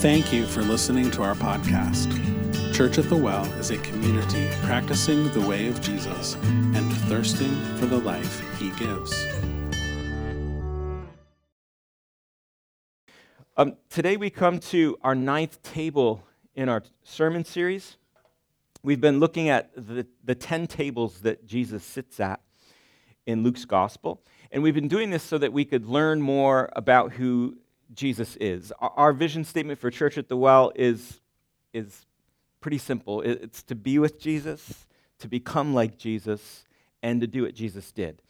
Thank you for listening to our podcast. Church at the Well is a community practicing the way of Jesus and thirsting for the life he gives. Today we come to our 9th table in our sermon series. We've been looking at the 10 tables that Jesus sits at in Luke's gospel. And we've been doing this so that we could learn more about who Jesus is. Our vision statement for Church at the Well is pretty simple. It's to be with Jesus, to become like Jesus, and to do what Jesus did.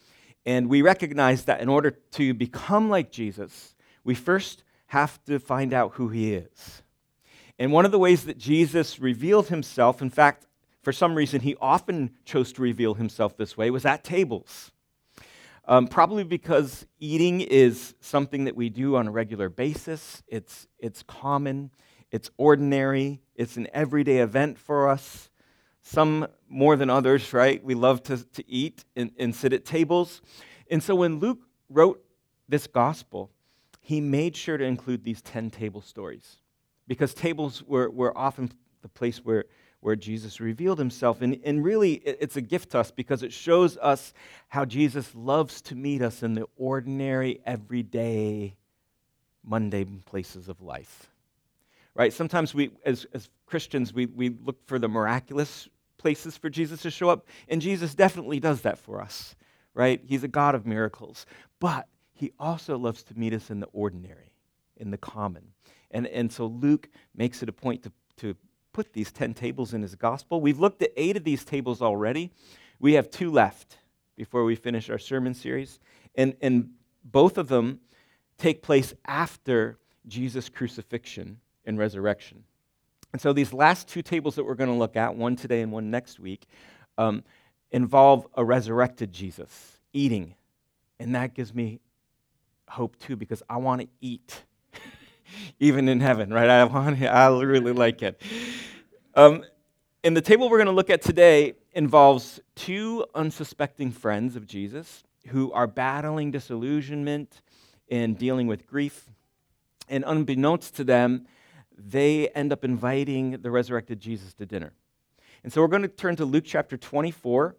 And we recognize that in order to become like Jesus, we first have to find out who he is. And one of the ways that Jesus revealed himself, in fact, for some reason, he often chose to reveal himself this way, was at tables. Probably because eating is something that we do on a regular basis. It's common, it's ordinary, it's an everyday event for us. Some more than others, right? We love to eat and sit at tables. And so when Luke wrote this gospel, he made sure to include these 10 table stories, because tables were often the place where Jesus revealed himself. And really, it's a gift to us because it shows us how Jesus loves to meet us in the ordinary, everyday, mundane places of life. Right? Sometimes we, as Christians, we look for the miraculous places for Jesus to show up, and Jesus definitely does that for us. Right? He's a God of miracles. But he also loves to meet us in the ordinary, in the common. And so Luke makes it a point to put these 10 tables in his gospel. We've looked at 8 of these tables already. We have 2 left before we finish our sermon series. And both of them take place after Jesus' crucifixion and resurrection. And so these last 2 tables that we're going to look at, one today and one next week, involve a resurrected Jesus eating. And that gives me hope too, because I want to eat even in heaven, right? I really like it. And the table we're going to look at today involves 2 unsuspecting friends of Jesus who are battling disillusionment and dealing with grief. And unbeknownst to them, they end up inviting the resurrected Jesus to dinner. And so we're going to turn to Luke chapter 24,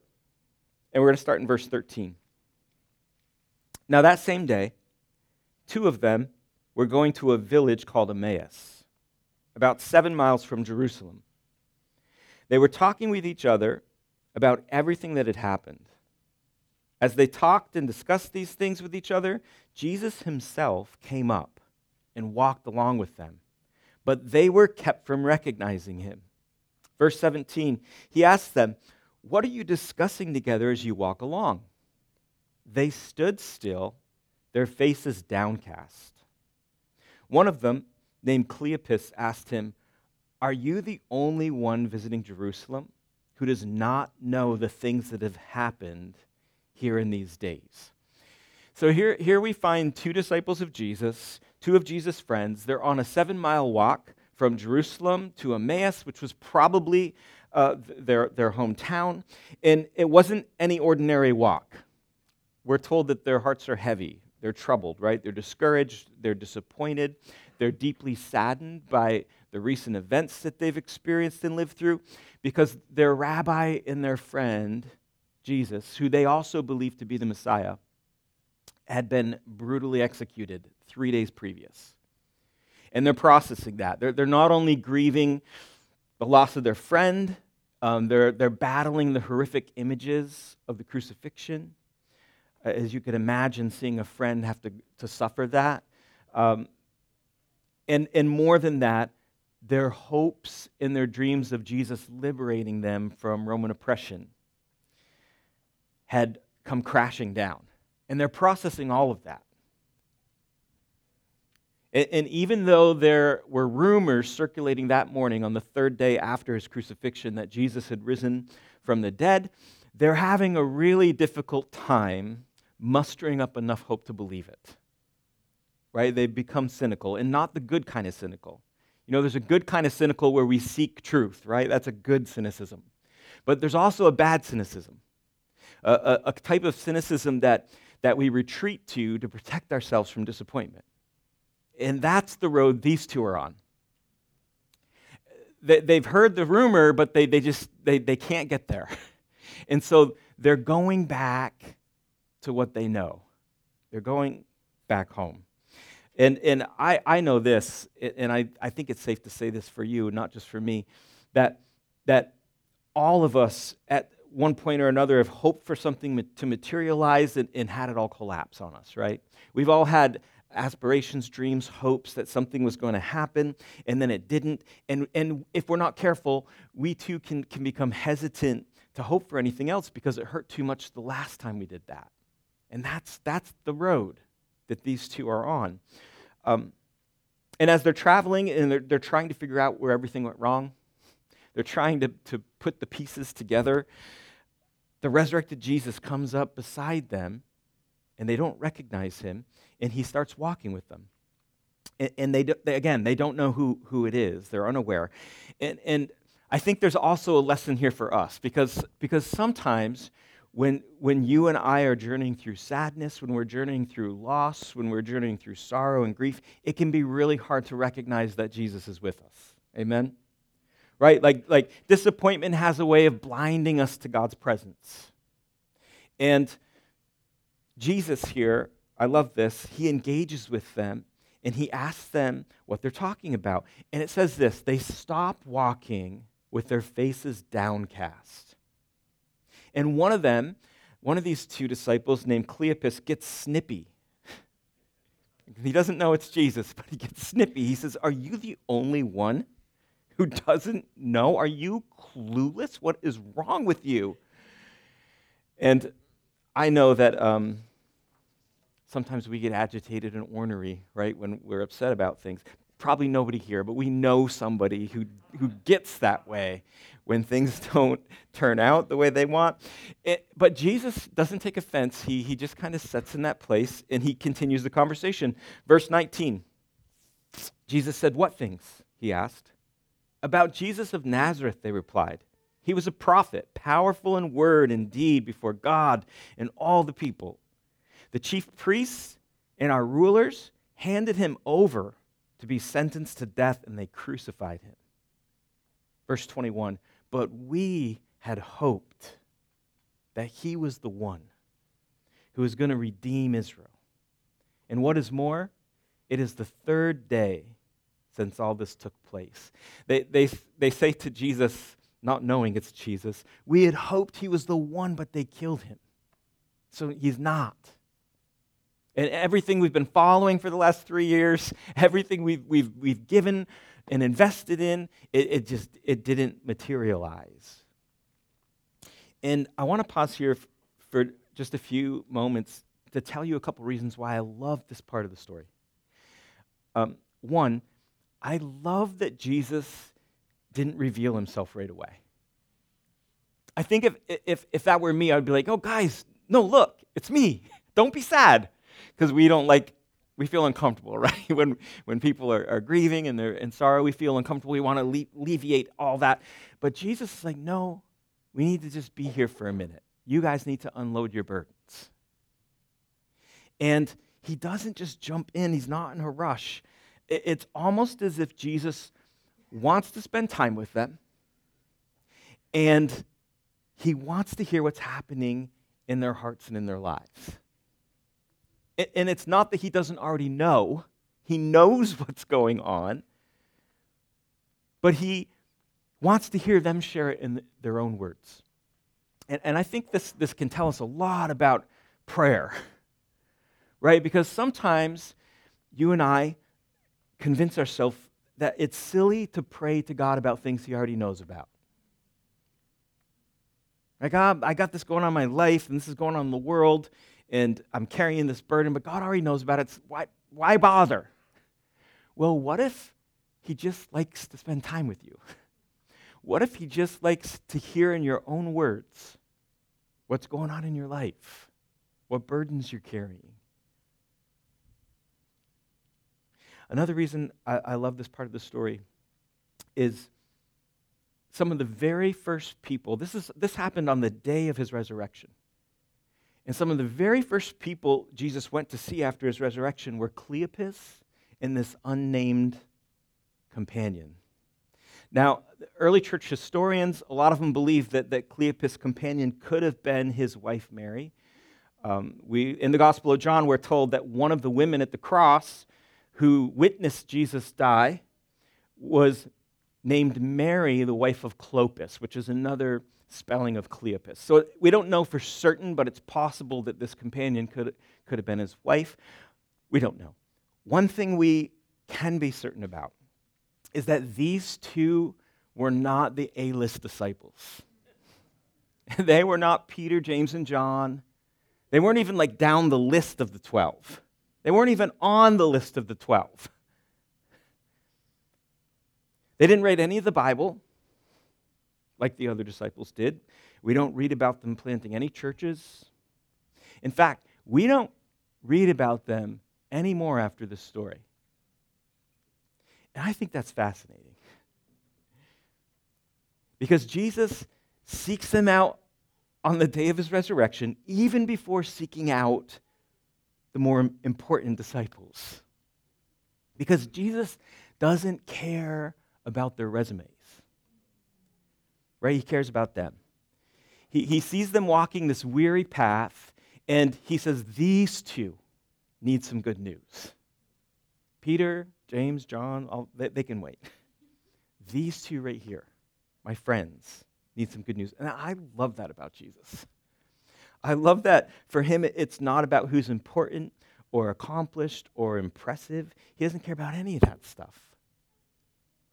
and we're going to start in verse 13. Now that same day, 2 of them were going to a village called Emmaus, about 7 miles from Jerusalem. They were talking with each other about everything that had happened. As they talked and discussed these things with each other, Jesus himself came up and walked along with them, but they were kept from recognizing him. Verse 17, he asked them, "What are you discussing together as you walk along?" They stood still, their faces downcast. One of them, named Cleopas, asked him, "Are you the only one visiting Jerusalem who does not know the things that have happened here in these days?" So here we find 2 disciples of Jesus, 2 of Jesus' friends. They're on a 7-mile walk from Jerusalem to Emmaus, which was probably their hometown. And it wasn't any ordinary walk. We're told that their hearts are heavy. They're troubled, right? They're discouraged, they're disappointed, they're deeply saddened by the recent events that they've experienced and lived through, because their rabbi and their friend, Jesus, who they also believed to be the Messiah, had been brutally executed 3 days previous. And they're processing that. They're not only grieving the loss of their friend, they're battling the horrific images of the crucifixion. As you could imagine, seeing a friend have to suffer that. And more than that, their hopes and their dreams of Jesus liberating them from Roman oppression had come crashing down. And they're processing all of that. And even though there were rumors circulating that morning on the 3rd day after his crucifixion that Jesus had risen from the dead, they're having a really difficult time mustering up enough hope to believe it, right? They become cynical, and not the good kind of cynical. You know, there's a good kind of cynical where we seek truth, right? That's a good cynicism. But there's also a bad cynicism, a type of cynicism that we retreat to protect ourselves from disappointment. And that's the road these 2 are on. they've heard the rumor, but they can't get there. And so they're going back to what they know. They're going back home. And I know this, and I think it's safe to say this for you, not just for me, that all of us at one point or another have hoped for something to materialize and had it all collapse on us, right? We've all had aspirations, dreams, hopes that something was going to happen, and then it didn't. And if we're not careful, we too can become hesitant to hope for anything else because it hurt too much the last time we did that. And that's the road that these two are on. And as they're traveling and they're trying to figure out where everything went wrong, they're trying to put the pieces together, the resurrected Jesus comes up beside them, and they don't recognize him, and he starts walking with them. And they don't know who it is. They're unaware. And I think there's also a lesson here for us, because sometimes when you and I are journeying through sadness, when we're journeying through loss, when we're journeying through sorrow and grief, it can be really hard to recognize that Jesus is with us. Amen? Right? Like disappointment has a way of blinding us to God's presence. And Jesus here, I love this, he engages with them and he asks them what they're talking about. And it says this, they stop walking with their faces downcast. And one of these two disciples named Cleopas gets snippy. He doesn't know it's Jesus, but he gets snippy. He says, are you the only one who doesn't know? Are you clueless? What is wrong with you? And I know that sometimes we get agitated and ornery, right, when we're upset about things. Probably nobody here, but we know somebody who gets that way when things don't turn out the way they want. But Jesus doesn't take offense. He just kind of sits in that place, and he continues the conversation. Verse 19, Jesus said, what things? He asked. About Jesus of Nazareth, they replied. He was a prophet, powerful in word and deed before God and all the people. The chief priests and our rulers handed him over to be sentenced to death, and they crucified him. Verse 21, but we had hoped that he was the one who was going to redeem Israel. And what is more, it is the third day since all this took place. They say to Jesus, not knowing it's Jesus, we had hoped he was the one, but they killed him. So he's not. And everything we've been following for the last 3 years, everything we've given and invested in, it didn't materialize. And I want to pause here for just a few moments to tell you a couple reasons why I love this part of the story. One, I love that Jesus didn't reveal himself right away. I think if that were me, I'd be like, oh, guys, no, look, it's me. Don't be sad. Because we feel uncomfortable, right? When people are grieving and they're in sorrow, we feel uncomfortable. We want to alleviate all that. But Jesus is like, no, we need to just be here for a minute. You guys need to unload your burdens. And he doesn't just jump in. He's not in a rush. It's almost as if Jesus wants to spend time with them, and he wants to hear what's happening in their hearts and in their lives. And it's not that he doesn't already know. He knows what's going on, but he wants to hear them share it in their own words. And I think this can tell us a lot about prayer, right? Because sometimes you and I convince ourselves that it's silly to pray to God about things he already knows about. Like, I got this going on in my life, and this is going on in the world, and I'm carrying this burden, but God already knows about it. So why bother? Well, what if he just likes to spend time with you? What if he just likes to hear in your own words what's going on in your life, what burdens you're carrying? Another reason I love this part of the story is some of the very first people, this happened on the day of his resurrection. And some of the very first people Jesus went to see after his resurrection were Cleopas and this unnamed companion. Now, early church historians, a lot of them believe that Cleopas' companion could have been his wife Mary. In the Gospel of John, we're told that one of the women at the cross who witnessed Jesus die was named Mary, the wife of Clopas, which is another spelling of Cleopas. So we don't know for certain, but it's possible that this companion could have been his wife. We don't know. One thing we can be certain about is that these two were not the A-list disciples. They were not Peter, James, and John. They weren't even like down the list of the 12. They weren't even on the list of the 12. They didn't read any of the Bible like the other disciples did. We don't read about them planting any churches. In fact, we don't read about them anymore after this story. And I think that's fascinating. Because Jesus seeks them out on the day of his resurrection, even before seeking out the more important disciples. Because Jesus doesn't care about their resumes, right? He cares about them. He sees them walking this weary path, and he says, these two need some good news. Peter, James, John, they can wait. These two right here, my friends, need some good news. And I love that about Jesus. I love that for him, it's not about who's important or accomplished or impressive. He doesn't care about any of that stuff.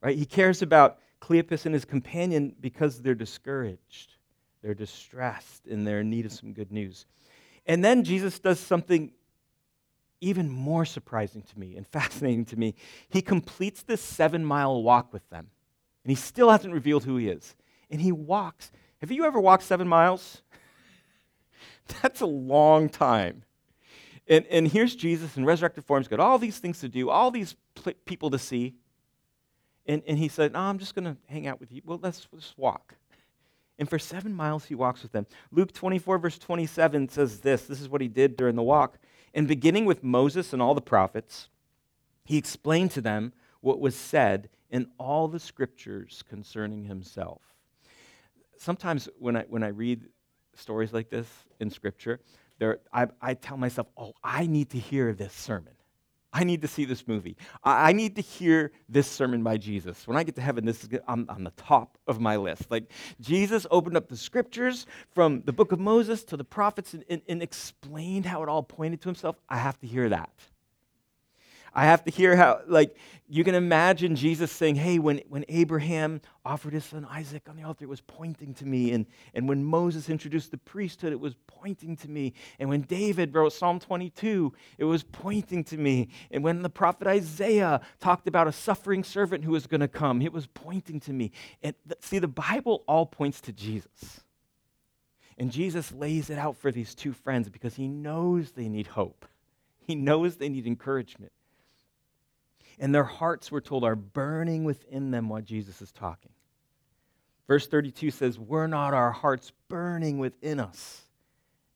Right? He cares about Cleopas and his companion because they're discouraged, they're distressed, and they're in need of some good news. And then Jesus does something even more surprising to me and fascinating to me. He completes this 7-mile walk with them, and he still hasn't revealed who he is. And he walks. Have you ever walked 7 miles? That's a long time. And here's Jesus in resurrected form. He's got all these things to do, all these people to see. And he said, no, I'm just going to hang out with you. Well, let's just walk. And for 7 miles, he walks with them. Luke 24, verse 27 says this. This is what he did during the walk. And beginning with Moses and all the prophets, he explained to them what was said in all the scriptures concerning himself. Sometimes when I read stories like this in scripture, I tell myself, oh, I need to hear this sermon. I need to see this movie. I need to hear this sermon by Jesus. When I get to heaven, this is I'm on the top of my list. Like, Jesus opened up the scriptures from the book of Moses to the prophets and explained how it all pointed to himself. I have to hear that. I have to hear how, like, you can imagine Jesus saying, hey, when Abraham offered his son Isaac on the altar, it was pointing to me. And when Moses introduced the priesthood, it was pointing to me. And when David wrote Psalm 22, it was pointing to me. And when the prophet Isaiah talked about a suffering servant who was going to come, it was pointing to me. And see, the Bible all points to Jesus. And Jesus lays it out for these two friends because he knows they need hope. He knows they need encouragement. And their hearts, we're told, are burning within them while Jesus is talking. Verse 32 says, were not our hearts burning within us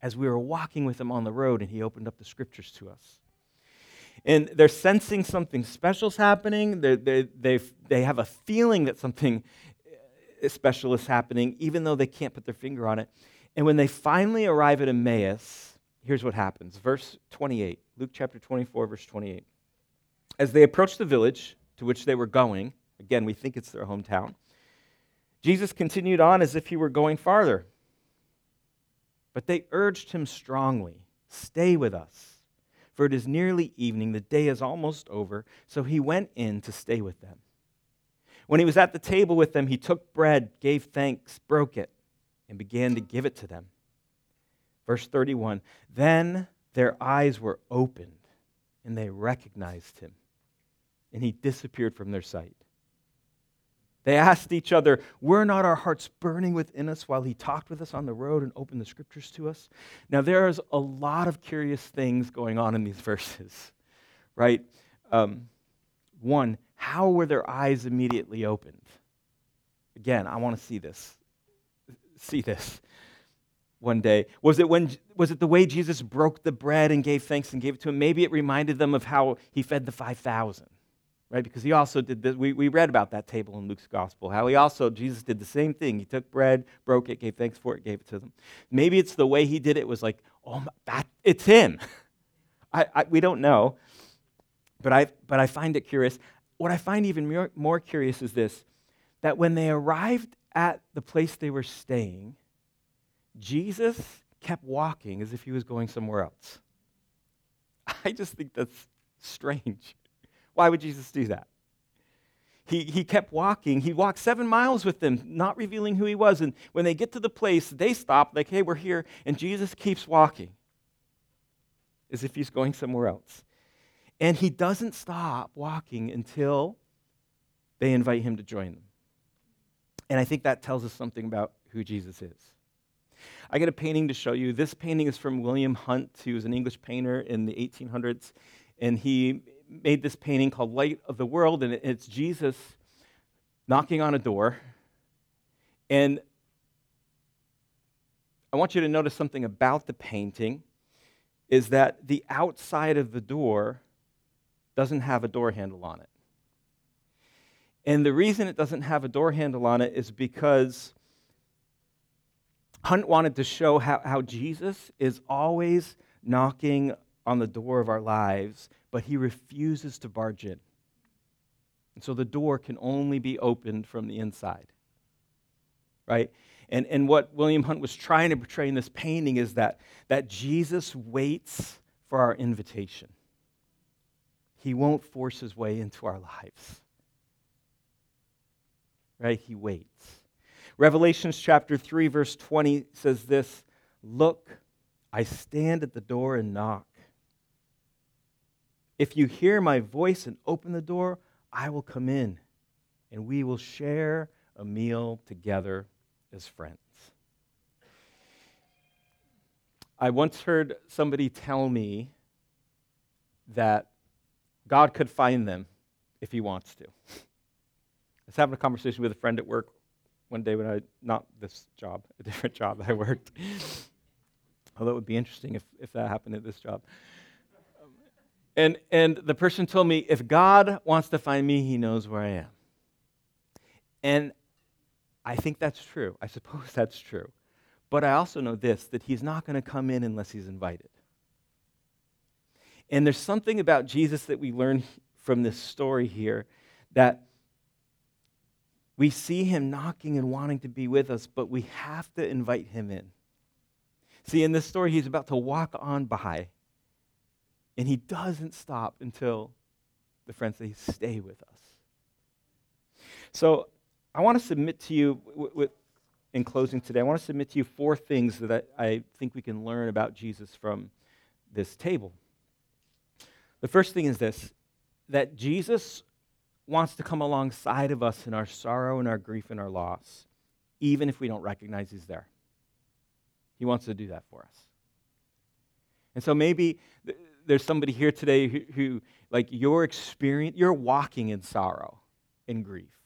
as we were walking with him on the road and he opened up the scriptures to us? And they're sensing something special's happening. They have a feeling that something special is happening, even though they can't put their finger on it. And when they finally arrive at Emmaus, here's what happens. Verse 28, Luke chapter 24, verse 28. As they approached the village to which they were going, again, we think it's their hometown, Jesus continued on as if he were going farther. But they urged him strongly, stay with us, for it is nearly evening, the day is almost over, so he went in to stay with them. When he was at the table with them, he took bread, gave thanks, broke it, and began to give it to them. Verse 31, then their eyes were opened, and they recognized him. And he disappeared from their sight. They asked each other, were not our hearts burning within us while he talked with us on the road and opened the scriptures to us? Now, there's a lot of curious things going on in these verses, right? One, how were their eyes immediately opened? Again, I want to see this. One day, was it the way Jesus broke the bread and gave thanks and gave it to him? Maybe it reminded them of how he fed the 5,000, right? Because he also did this. We read about that table in Luke's gospel, how he also, Jesus did the same thing. He took bread, broke it, gave thanks for it, gave it to them. Maybe it's the way he did it was like, oh, that, it's him. We don't know, but I find it curious. What I find even more curious is this, that when they arrived at the place they were staying, Jesus kept walking as if he was going somewhere else. I just think that's strange. Why would Jesus do that? He kept walking. He walked 7 miles with them, not revealing who he was. And when they get to the place, they stop, like, hey, we're here. And Jesus keeps walking as if he's going somewhere else. And he doesn't stop walking until they invite him to join them. And I think that tells us something about who Jesus is. I got a painting to show you. This painting is from William Hunt, who was an English painter in the 1800s. And he made this painting called Light of the World, and it's Jesus knocking on a door. And I want you to notice something about the painting, is that the outside of the door doesn't have a door handle on it. And the reason it doesn't have a door handle on it is because Hunt wanted to show how Jesus is always knocking on the door of our lives, but he refuses to barge in. And so the door can only be opened from the inside, right? And what William Hunt was trying to portray in this painting is that Jesus waits for our invitation. He won't force his way into our lives, right? He waits. Revelations chapter 3, verse 20 says this, "Look, I stand at the door and knock. If you hear my voice and open the door, I will come in, and we will share a meal together as friends." I once heard somebody tell me that God could find them if he wants to. I was having a conversation with a friend at work one day when not this job, a different job that I worked. Although it would be interesting if that happened at this job. And the person told me, if God wants to find me, he knows where I am. And I think that's true. I suppose that's true. But I also know this, that he's not going to come in unless he's invited. And there's something about Jesus that we learn from this story here, that we see him knocking and wanting to be with us, but we have to invite him in. See, in this story, he's about to walk on by, and he doesn't stop until the friends say, stay with us. So I want to submit to you, in closing today, I want to submit to you 4 things that I think we can learn about Jesus from this table. The first thing is this, that Jesus wants to come alongside of us in our sorrow and our grief and our loss, even if we don't recognize he's there. He wants to do that for us. And so maybe there's somebody here today who like, your experience, you're walking in sorrow and grief.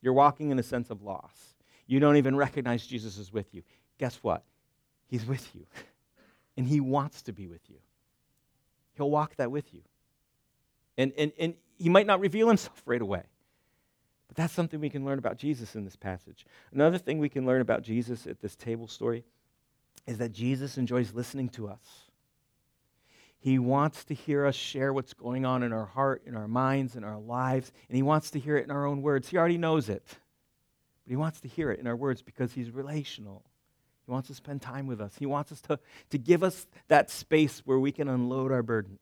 You're walking in a sense of loss. You don't even recognize Jesus is with you. Guess what? He's with you, and he wants to be with you. He'll walk that with you. And he might not reveal himself right away, but that's something we can learn about Jesus in this passage. Another thing we can learn about Jesus at this table story is that Jesus enjoys listening to us. He wants to hear us share what's going on in our heart, in our minds, in our lives, and he wants to hear it in our own words. He already knows it, but he wants to hear it in our words because he's relational. He wants to spend time with us. He wants us to give us that space where we can unload our burdens.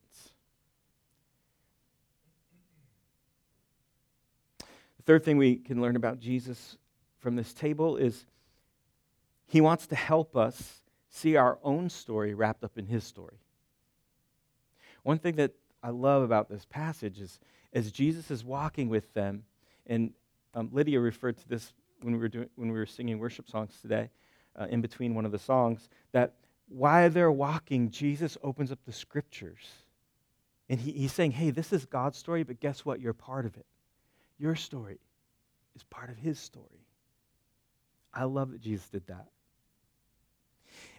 The third thing we can learn about Jesus from this table is he wants to help us see our own story wrapped up in his story. One thing that I love about this passage is as Jesus is walking with them, and Lydia referred to this when we were singing worship songs today, in between one of the songs, that while they're walking, Jesus opens up the scriptures. And he's saying, hey, this is God's story, but guess what? You're part of it. Your story is part of his story. I love that Jesus did that.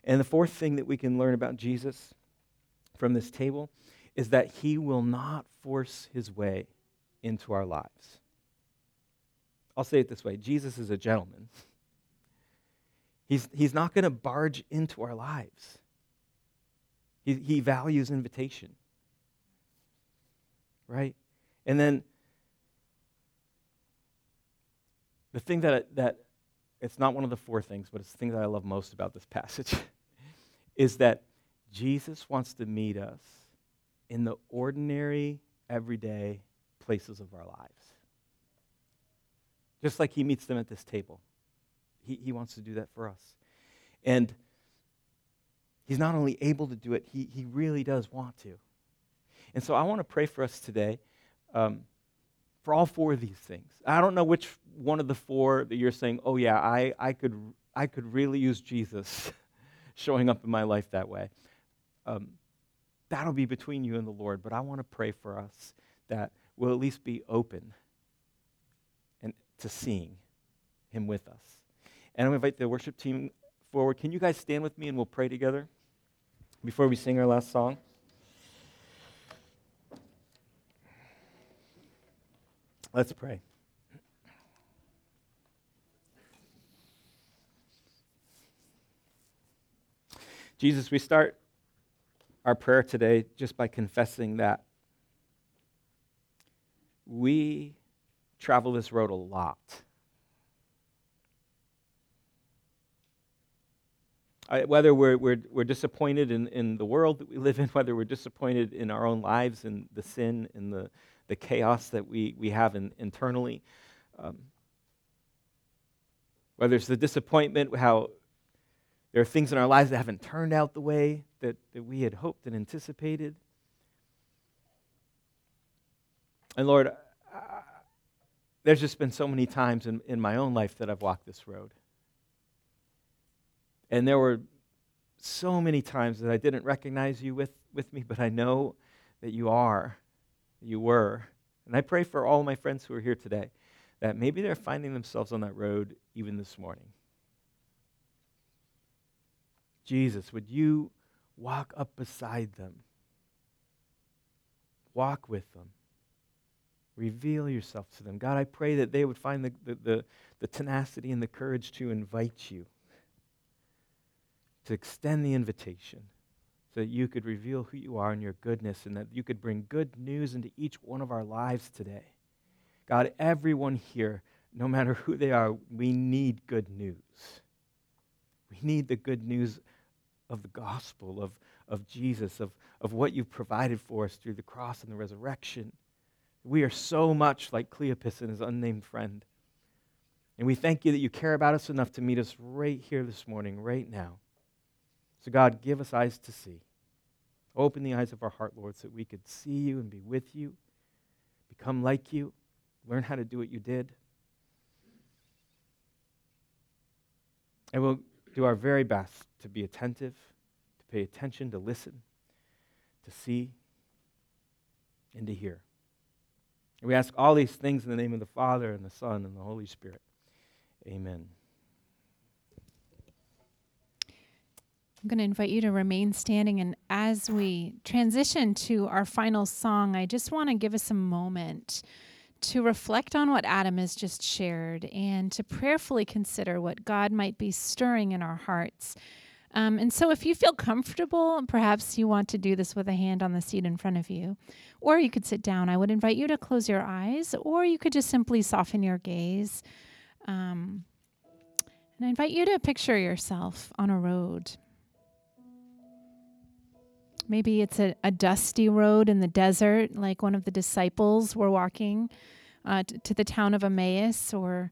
And the fourth thing that we can learn about Jesus from this table is that he will not force his way into our lives. I'll say it this way. Jesus is a gentleman. He's not going to barge into our lives. He values invitation. Right? And then the thing that it's not one of the four things, but it's the thing that I love most about this passage is that Jesus wants to meet us in the ordinary, everyday places of our lives. Just like he meets them at this table. He wants to do that for us. And he's not only able to do it, he really does want to. And so I want to pray for us today for all four of these things. I don't know which one of the four that you're saying, oh yeah, I could really use Jesus showing up in my life that way. That'll be between you and the Lord, but I want to pray for us that we'll at least be open and to seeing him with us. And I'm going to invite the worship team forward. Can you guys stand with me and we'll pray together before we sing our last song? Let's pray. Jesus, we start our prayer today just by confessing that we travel this road a lot. Whether we're disappointed in the world that we live in, whether we're disappointed in our own lives and the sin and the chaos that we have internally, whether it's the disappointment, how there are things in our lives that haven't turned out the way that we had hoped and anticipated. And Lord, there's just been so many times in my own life that I've walked this road. And there were so many times that I didn't recognize you with me, but I know that you were. And I pray for all my friends who are here today that maybe they're finding themselves on that road even this morning. Jesus, would you walk up beside them? Walk with them. Reveal yourself to them. God, I pray that they would find the tenacity and the courage to invite you, to extend the invitation so that you could reveal who you are and your goodness and that you could bring good news into each one of our lives today. God, everyone here, no matter who they are, we need good news. We need the good news of the gospel, of Jesus, of what you've provided for us through the cross and the resurrection. We are so much like Cleopas and his unnamed friend. And we thank you that you care about us enough to meet us right here this morning, right now. So God, give us eyes to see. Open the eyes of our heart, Lord, so that we could see you and be with you, become like you, learn how to do what you did. And we'll do our very best to be attentive, to pay attention, to listen, to see, and to hear. And we ask all these things in the name of the Father and the Son and the Holy Spirit. Amen. I'm going to invite you to remain standing, and as we transition to our final song, I just want to give us a moment to reflect on what Adam has just shared and to prayerfully consider what God might be stirring in our hearts. And so if you feel comfortable, perhaps you want to do this with a hand on the seat in front of you, or you could sit down. I would invite you to close your eyes, or you could just simply soften your gaze. And I invite you to picture yourself on a road. Maybe it's a dusty road in the desert, like one of the disciples were walking to the town of Emmaus, or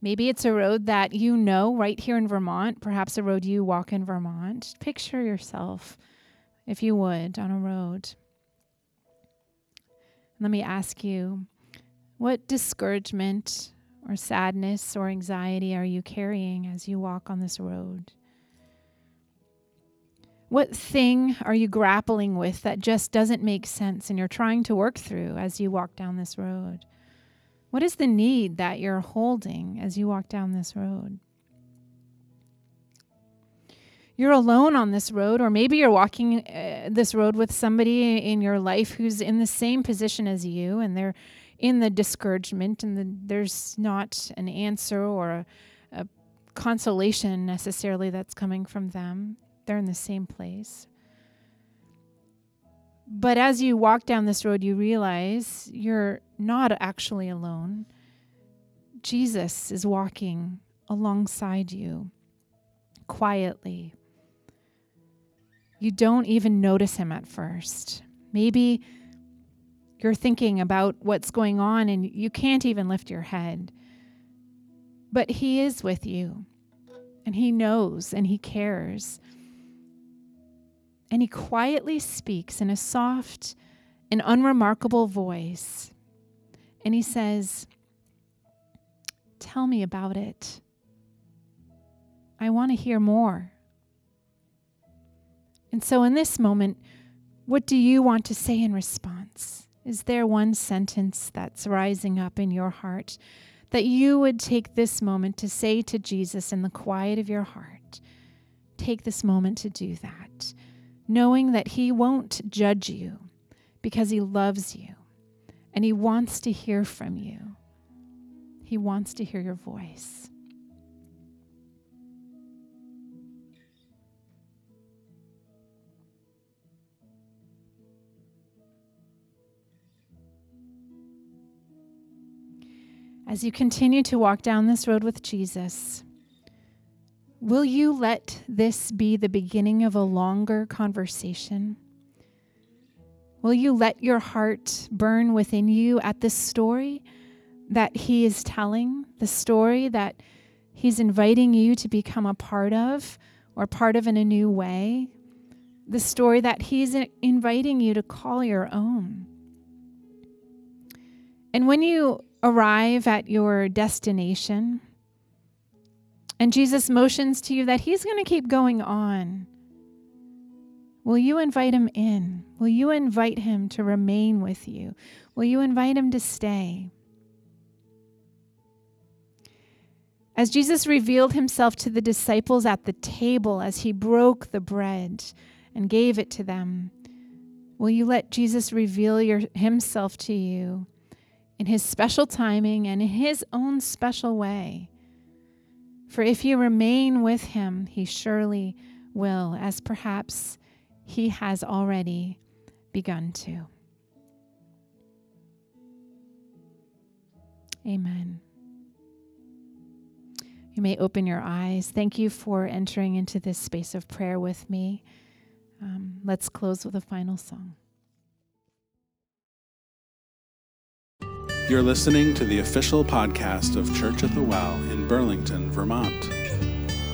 maybe it's a road that you know right here in Vermont, perhaps a road you walk in Vermont. Picture yourself, if you would, on a road. Let me ask you, what discouragement or sadness or anxiety are you carrying as you walk on this road? What thing are you grappling with that just doesn't make sense and you're trying to work through as you walk down this road? What is the need that you're holding as you walk down this road? You're alone on this road, or maybe you're walking this road with somebody in your life who's in the same position as you, and they're in the discouragement, and there's not an answer or a consolation necessarily that's coming from them. They're in the same place. But as you walk down this road, you realize you're not actually alone. Jesus is walking alongside you, quietly. You don't even notice him at first. Maybe you're thinking about what's going on and you can't even lift your head. But he is with you, and he knows, and he cares. And he quietly speaks in a soft and unremarkable voice. And he says, "Tell me about it. I want to hear more." And so in this moment, what do you want to say in response? Is there one sentence that's rising up in your heart that you would take this moment to say to Jesus in the quiet of your heart? Take this moment to do that, knowing that he won't judge you because he loves you and he wants to hear from you. He wants to hear your voice. As you continue to walk down this road with Jesus, will you let this be the beginning of a longer conversation? Will you let your heart burn within you at this story that he is telling, the story that he's inviting you to become a part of, or part of in a new way, the story that he's inviting you to call your own? And when you arrive at your destination, and Jesus motions to you that he's going to keep going on, will you invite him in? Will you invite him to remain with you? Will you invite him to stay? As Jesus revealed himself to the disciples at the table, as he broke the bread and gave it to them, will you let Jesus reveal himself to you in his special timing and in his own special way? For if you remain with him, he surely will, as perhaps he has already begun to. Amen. You may open your eyes. Thank you for entering into this space of prayer with me. Let's close with a final song. You're listening to the official podcast of Church at the Well in Burlington, Vermont.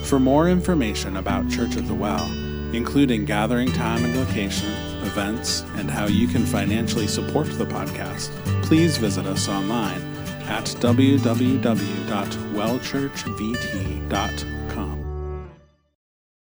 For more information about Church at the Well, including gathering time and location, events, and how you can financially support the podcast, please visit us online at www.wellchurchvt.com.